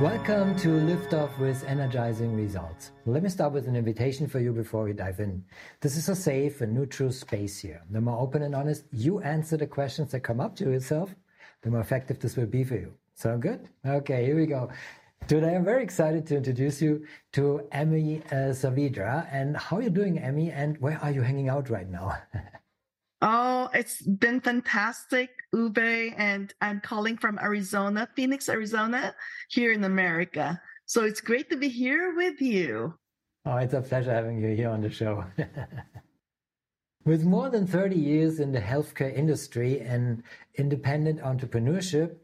Welcome to Lift Off with Energizing Results. Let me start with an invitation for you before we dive in. This is a safe and neutral space here. The more open and honest you answer the questions that come up to yourself, the more effective this will be for you. Sound good? Okay, here we go. Today I'm very excited to introduce you to Emeline Savidra. And how are you doing, Emmy? And where are you hanging out right now? Oh, it's been fantastic, Uwe, and I'm calling from Arizona, Phoenix, Arizona, here in America. So it's great to be here with you. Oh, it's a pleasure having you here on the show. With more than 30 years in the healthcare industry and independent entrepreneurship,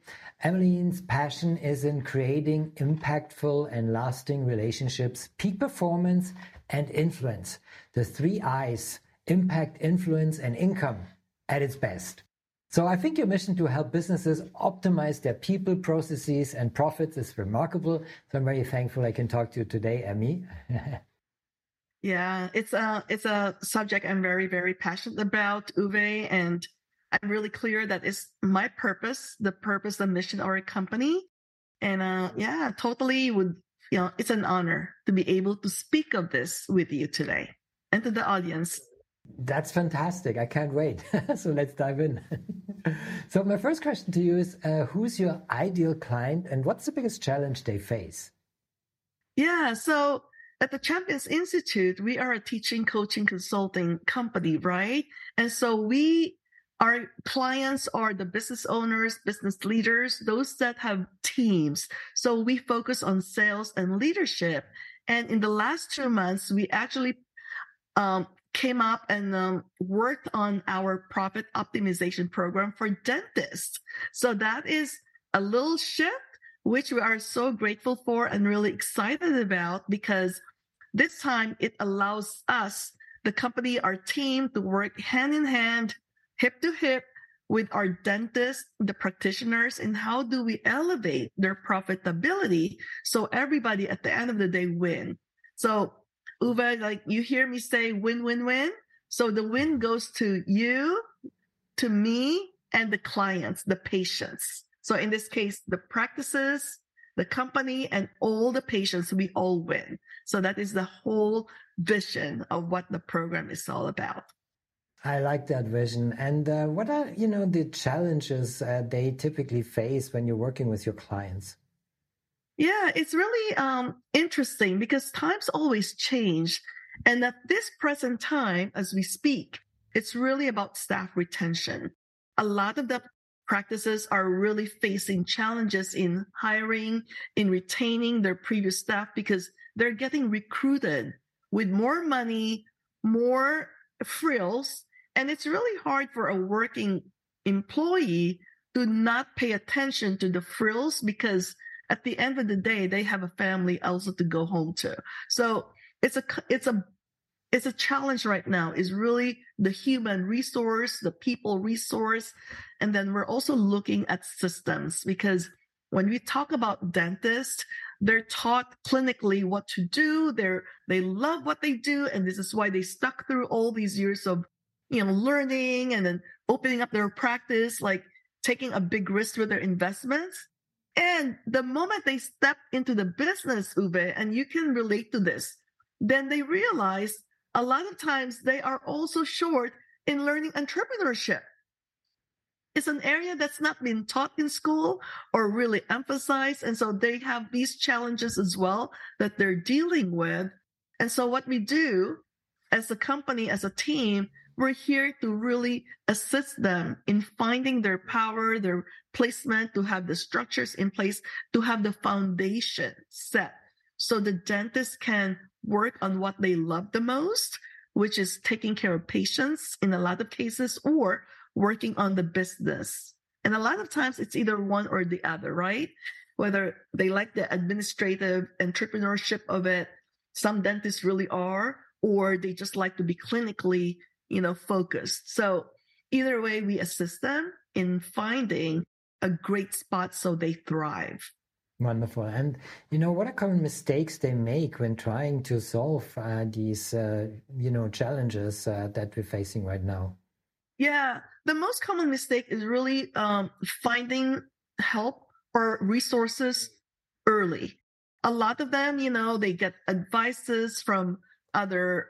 Emeline's passion is in creating impactful and lasting relationships, peak performance, and influence. The three I's. Impact, influence, and income at its best. So I think your mission to help businesses optimize their people, processes, and profits is remarkable. So I'm very thankful I can talk to you today, Emmy. Yeah, it's a subject I'm very, very passionate about, Uwe, and I'm really clear that it's my purpose, the mission, or a company. And it's an honor to be able to speak of this with you today and to the audience. That's fantastic. I can't wait. So let's dive in. So my first question to you is, who's your ideal client and what's the biggest challenge they face? Yeah, so at the Champions Institute, we are a teaching, coaching, consulting company, right? And so our clients are the business owners, business leaders, those that have teams. So we focus on sales and leadership. And in the last 2 months, we actually came up and worked on our profit optimization program for dentists. So that is a little shift, which we are so grateful for and really excited about, because this time it allows us, the company, our team, to work hand in hand, hip to hip with our dentists, the practitioners, and how do we elevate their profitability so everybody at the end of the day win. So Uwe, like you hear me say win, win, win. So the win goes to you, to me, and the clients, the patients. So in this case, the practices, the company, and all the patients, we all win. So that is the whole vision of what the program is all about. I like that vision. And what are, the challenges they typically face when you're working with your clients? Yeah, it's really interesting because times always change. And at this present time, as we speak, it's really about staff retention. A lot of the practices are really facing challenges in hiring, in retaining their previous staff, because they're getting recruited with more money, more frills. And it's really hard for a working employee to not pay attention to the frills, because at the end of the day, they have a family also to go home to. So it's a challenge right now is really the human resource, the people resource. And then we're also looking at systems, because when we talk about dentists, they're taught clinically what to do. They love what they do. And this is why they stuck through all these years of, learning and then opening up their practice, like taking a big risk with their investments. And the moment they step into the business, Uwe, and you can relate to this, then they realize a lot of times they are also short in learning entrepreneurship. It's an area that's not been taught in school or really emphasized. And so they have these challenges as well that they're dealing with. And so what we do as a company, as a team, we're here to really assist them in finding their power, their placement, to have the structures in place, to have the foundation set so the dentist can work on what they love the most, which is taking care of patients in a lot of cases, or working on the business. And a lot of times it's either one or the other, right? Whether they like the administrative entrepreneurship of it, some dentists really are, or they just like to be clinically focused. So Either way, we assist them in finding a great spot so they thrive. Wonderful. And, you know, what are common mistakes they make when trying to solve these, challenges that we're facing right now? Yeah, the most common mistake is really finding help or resources early. A lot of them, you know, they get advices from other,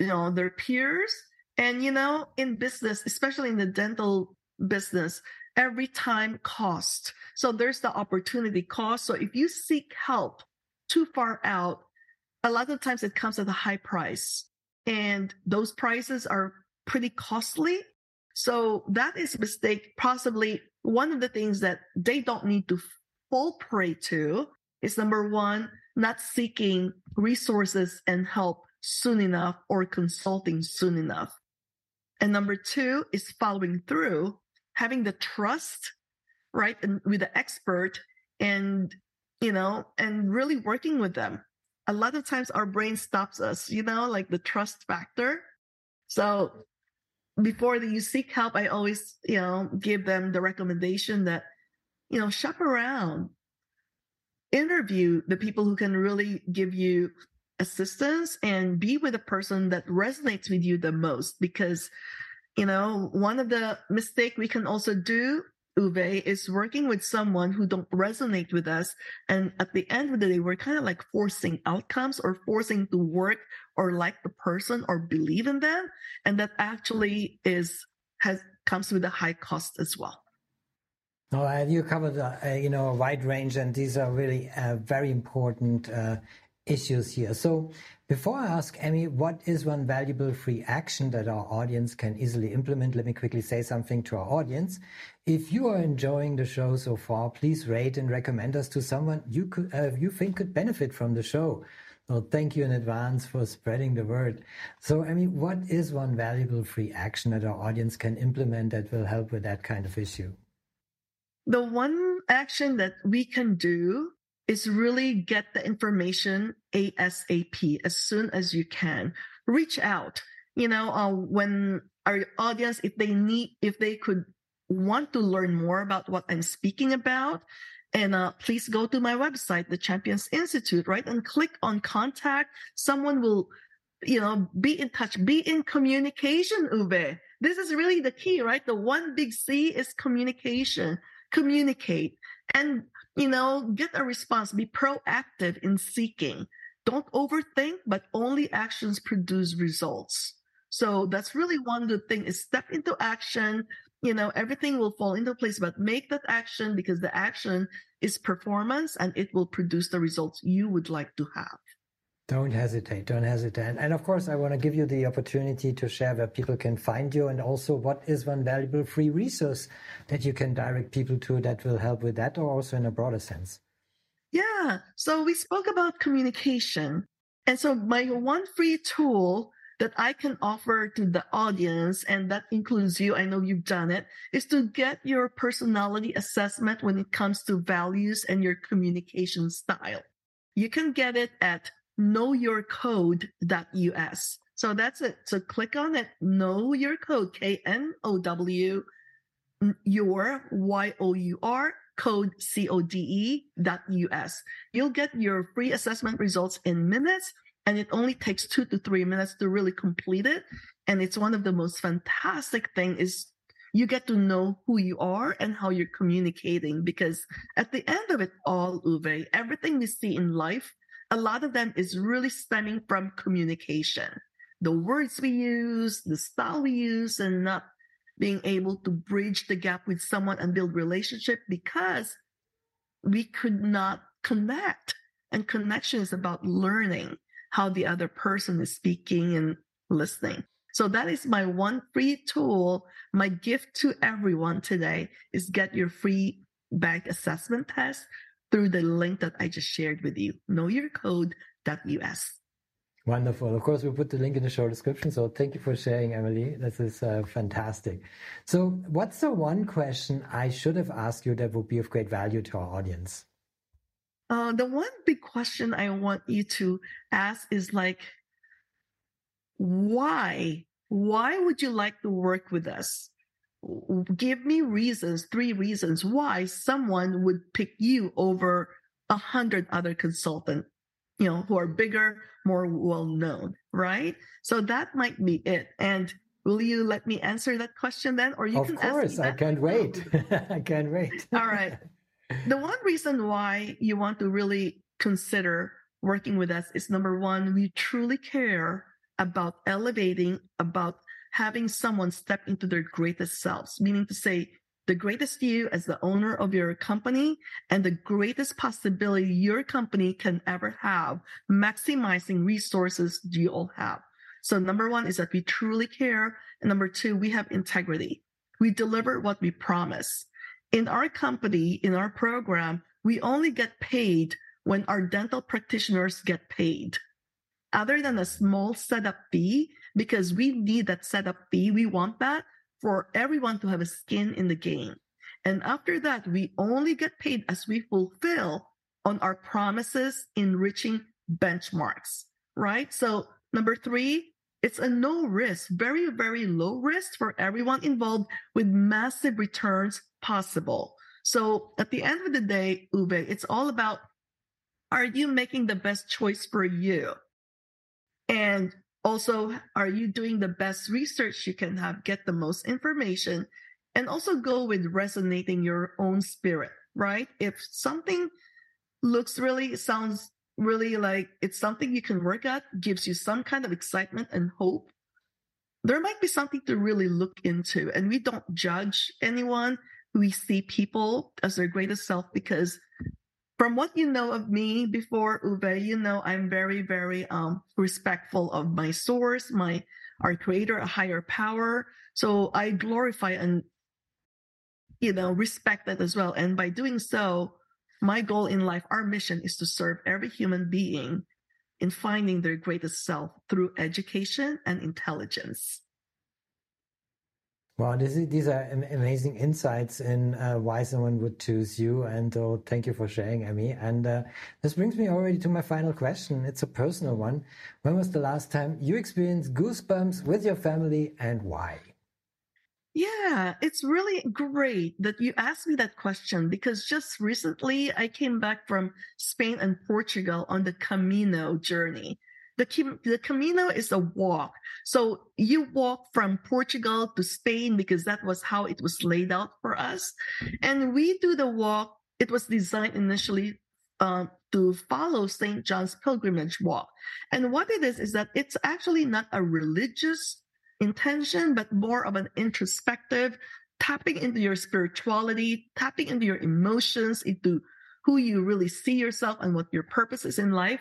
you know, their peers. And, you know, in business, especially in the dental business, every time cost. So there's the opportunity cost. So if you seek help too far out, a lot of times it comes at a high price. And those prices are pretty costly. So that is a mistake. Possibly one of the things that they don't need to fall prey to is, number one, not seeking resources and help soon enough or consulting soon enough. And number two is following through, having the trust, right, and with the expert and, you know, and really working with them. A lot of times our brain stops us, you know, like the trust factor. So before you seek help, I always, you know, give them the recommendation that, you know, shop around, interview the people who can really give you assistance and be with a person that resonates with you the most. Because, you know, one of the mistakes we can also do, Uwe, is working with someone who don't resonate with us. And at the end of the day, we're kind of like forcing outcomes or forcing to work or like the person or believe in them. And that actually comes with a high cost as well. Well, you covered, a wide range, and these are really very important issues here. So before I ask Emmy, what is one valuable free action that our audience can easily implement? Let me quickly say something to our audience. If you are enjoying the show so far, please rate and recommend us to someone you think could benefit from the show. Well, thank you in advance for spreading the word. So Emmy, what is one valuable free action that our audience can implement that will help with that kind of issue? The one action that we can do is really get the information ASAP, as soon as you can. Reach out. You know, when our audience, if they want to learn more about what I'm speaking about, and please go to my website, the Champions Institute, right, and click on contact. Someone will, you know, be in touch, be in communication, Uwe. This is really the key, right? The one big C is communication. Communicate. And, you know, get a response, be proactive in seeking. Don't overthink, but only actions produce results. So that's really one good thing is step into action. You know, everything will fall into place, but make that action because the action is performance and it will produce the results you would like to have. Don't hesitate. And of course, I want to give you the opportunity to share where people can find you and also what is one valuable free resource that you can direct people to that will help with that or also in a broader sense. Yeah. So we spoke about communication. And so my one free tool that I can offer to the audience, and that includes you, I know you've done it, is to get your personality assessment when it comes to values and your communication style. You can get it at knowyourcode.us. So that's it. So click on it. Know Your Code, KNOW, your YOUR, code, CODE.us. You'll get your free assessment results in minutes, and it only takes 2 to 3 minutes to really complete it. And it's one of the most fantastic things is you get to know who you are and how you're communicating, because at the end of it all, Uwe, everything we see in life, a lot of them is really stemming from communication, the words we use, the style we use, and not being able to bridge the gap with someone and build relationship because we could not connect. And connection is about learning how the other person is speaking and listening. So that is my one free tool. My gift to everyone today is get your free bank assessment test through the link that I just shared with you, knowyourcode.us. Wonderful. Of course, we'll put the link in the show description. So thank you for sharing, Emily. This is fantastic. So what's the one question I should have asked you that would be of great value to our audience? The one big question I want you to ask is like, why? Why would you like to work with us? give me reasons, 3 reasons why someone would pick you over 100 other consultants, you know, who are bigger, more well-known, right? So that might be it. And will you let me answer that question then? Or you can ask me that. Of course, I can't wait. I can't wait. All right. The one reason why you want to really consider working with us is, number one, we truly care about elevating, about having someone step into their greatest selves, meaning to say the greatest you as the owner of your company and the greatest possibility your company can ever have, maximizing resources you all have. So number one is that we truly care. And number two, we have integrity. We deliver what we promise. In our company, in our program, we only get paid when our dental practitioners get paid. Other than a small setup fee, because we need that setup fee, we want that for everyone to have a skin in the game. And after that, we only get paid as we fulfill on our promises in reaching benchmarks, right? So number 3, it's a no risk, very, very low risk for everyone involved with massive returns possible. So at the end of the day, Uwe, it's all about, are you making the best choice for you? And also, are you doing the best research you can have, get the most information, and also go with resonating your own spirit, right? If something looks really, sounds really like it's something you can work at, gives you some kind of excitement and hope, there might be something to really look into. And we don't judge anyone. We see people as their greatest self because from what you know of me before, Uwe, you know I'm very, very respectful of my source, our creator, a higher power. So I glorify and, you know, respect that as well. And by doing so, my goal in life, our mission is to serve every human being in finding their greatest self through education and intelligence. Wow, these are amazing insights in why someone would choose you, and thank you for sharing, Emmy. And this brings me already to my final question. It's a personal one. When was the last time you experienced goosebumps with your family, and why? Yeah, it's really great that you asked me that question because just recently I came back from Spain and Portugal on the Camino journey. The Camino is a walk. So you walk from Portugal to Spain because that was how it was laid out for us. And we do the walk. It was designed initially to follow St. John's Pilgrimage Walk. And what it is that it's actually not a religious intention, but more of an introspective, tapping into your spirituality, tapping into your emotions, into who you really see yourself and what your purpose is in life.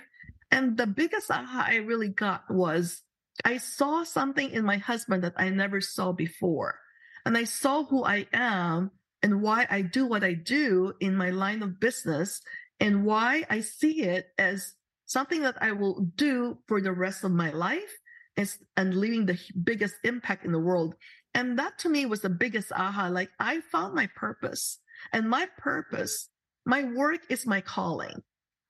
And the biggest aha I really got was I saw something in my husband that I never saw before. And I saw who I am and why I do what I do in my line of business and why I see it as something that I will do for the rest of my life and leaving the biggest impact in the world. And that to me was the biggest aha. Like I found my purpose, and my purpose, my work is my calling.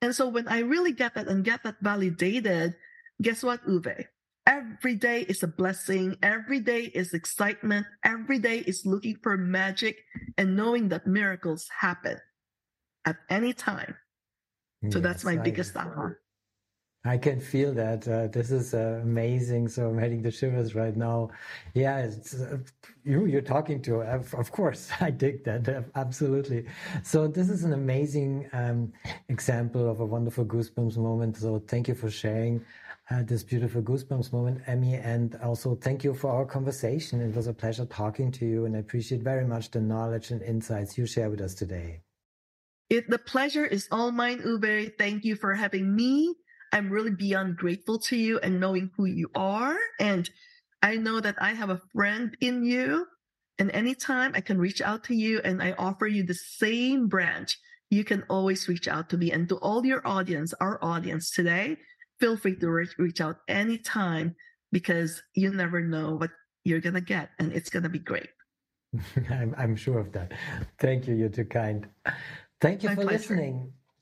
And so when I really get that and get that validated, guess what, Uwe? Every day is a blessing. Every day is excitement. Every day is looking for magic and knowing that miracles happen at any time. So yes, that's my biggest aha. I can feel that. This is amazing. So I'm having the shivers right now. Yeah, it's, you're talking to. Of course, I dig that. Absolutely. So this is an amazing example of a wonderful goosebumps moment. So thank you for sharing this beautiful goosebumps moment, Emmy. And also thank you for our conversation. It was a pleasure talking to you. And I appreciate very much the knowledge and insights you share with us today. The pleasure is all mine, Uwe. Thank you for having me. I'm really beyond grateful to you and knowing who you are. And I know that I have a friend in you. And anytime I can reach out to you and I offer you the same branch, you can always reach out to me. And to all your audience, our audience today, feel free to reach out anytime because you never know what you're going to get. And it's going to be great. I'm sure of that. Thank you. You're too kind. Thank you for listening.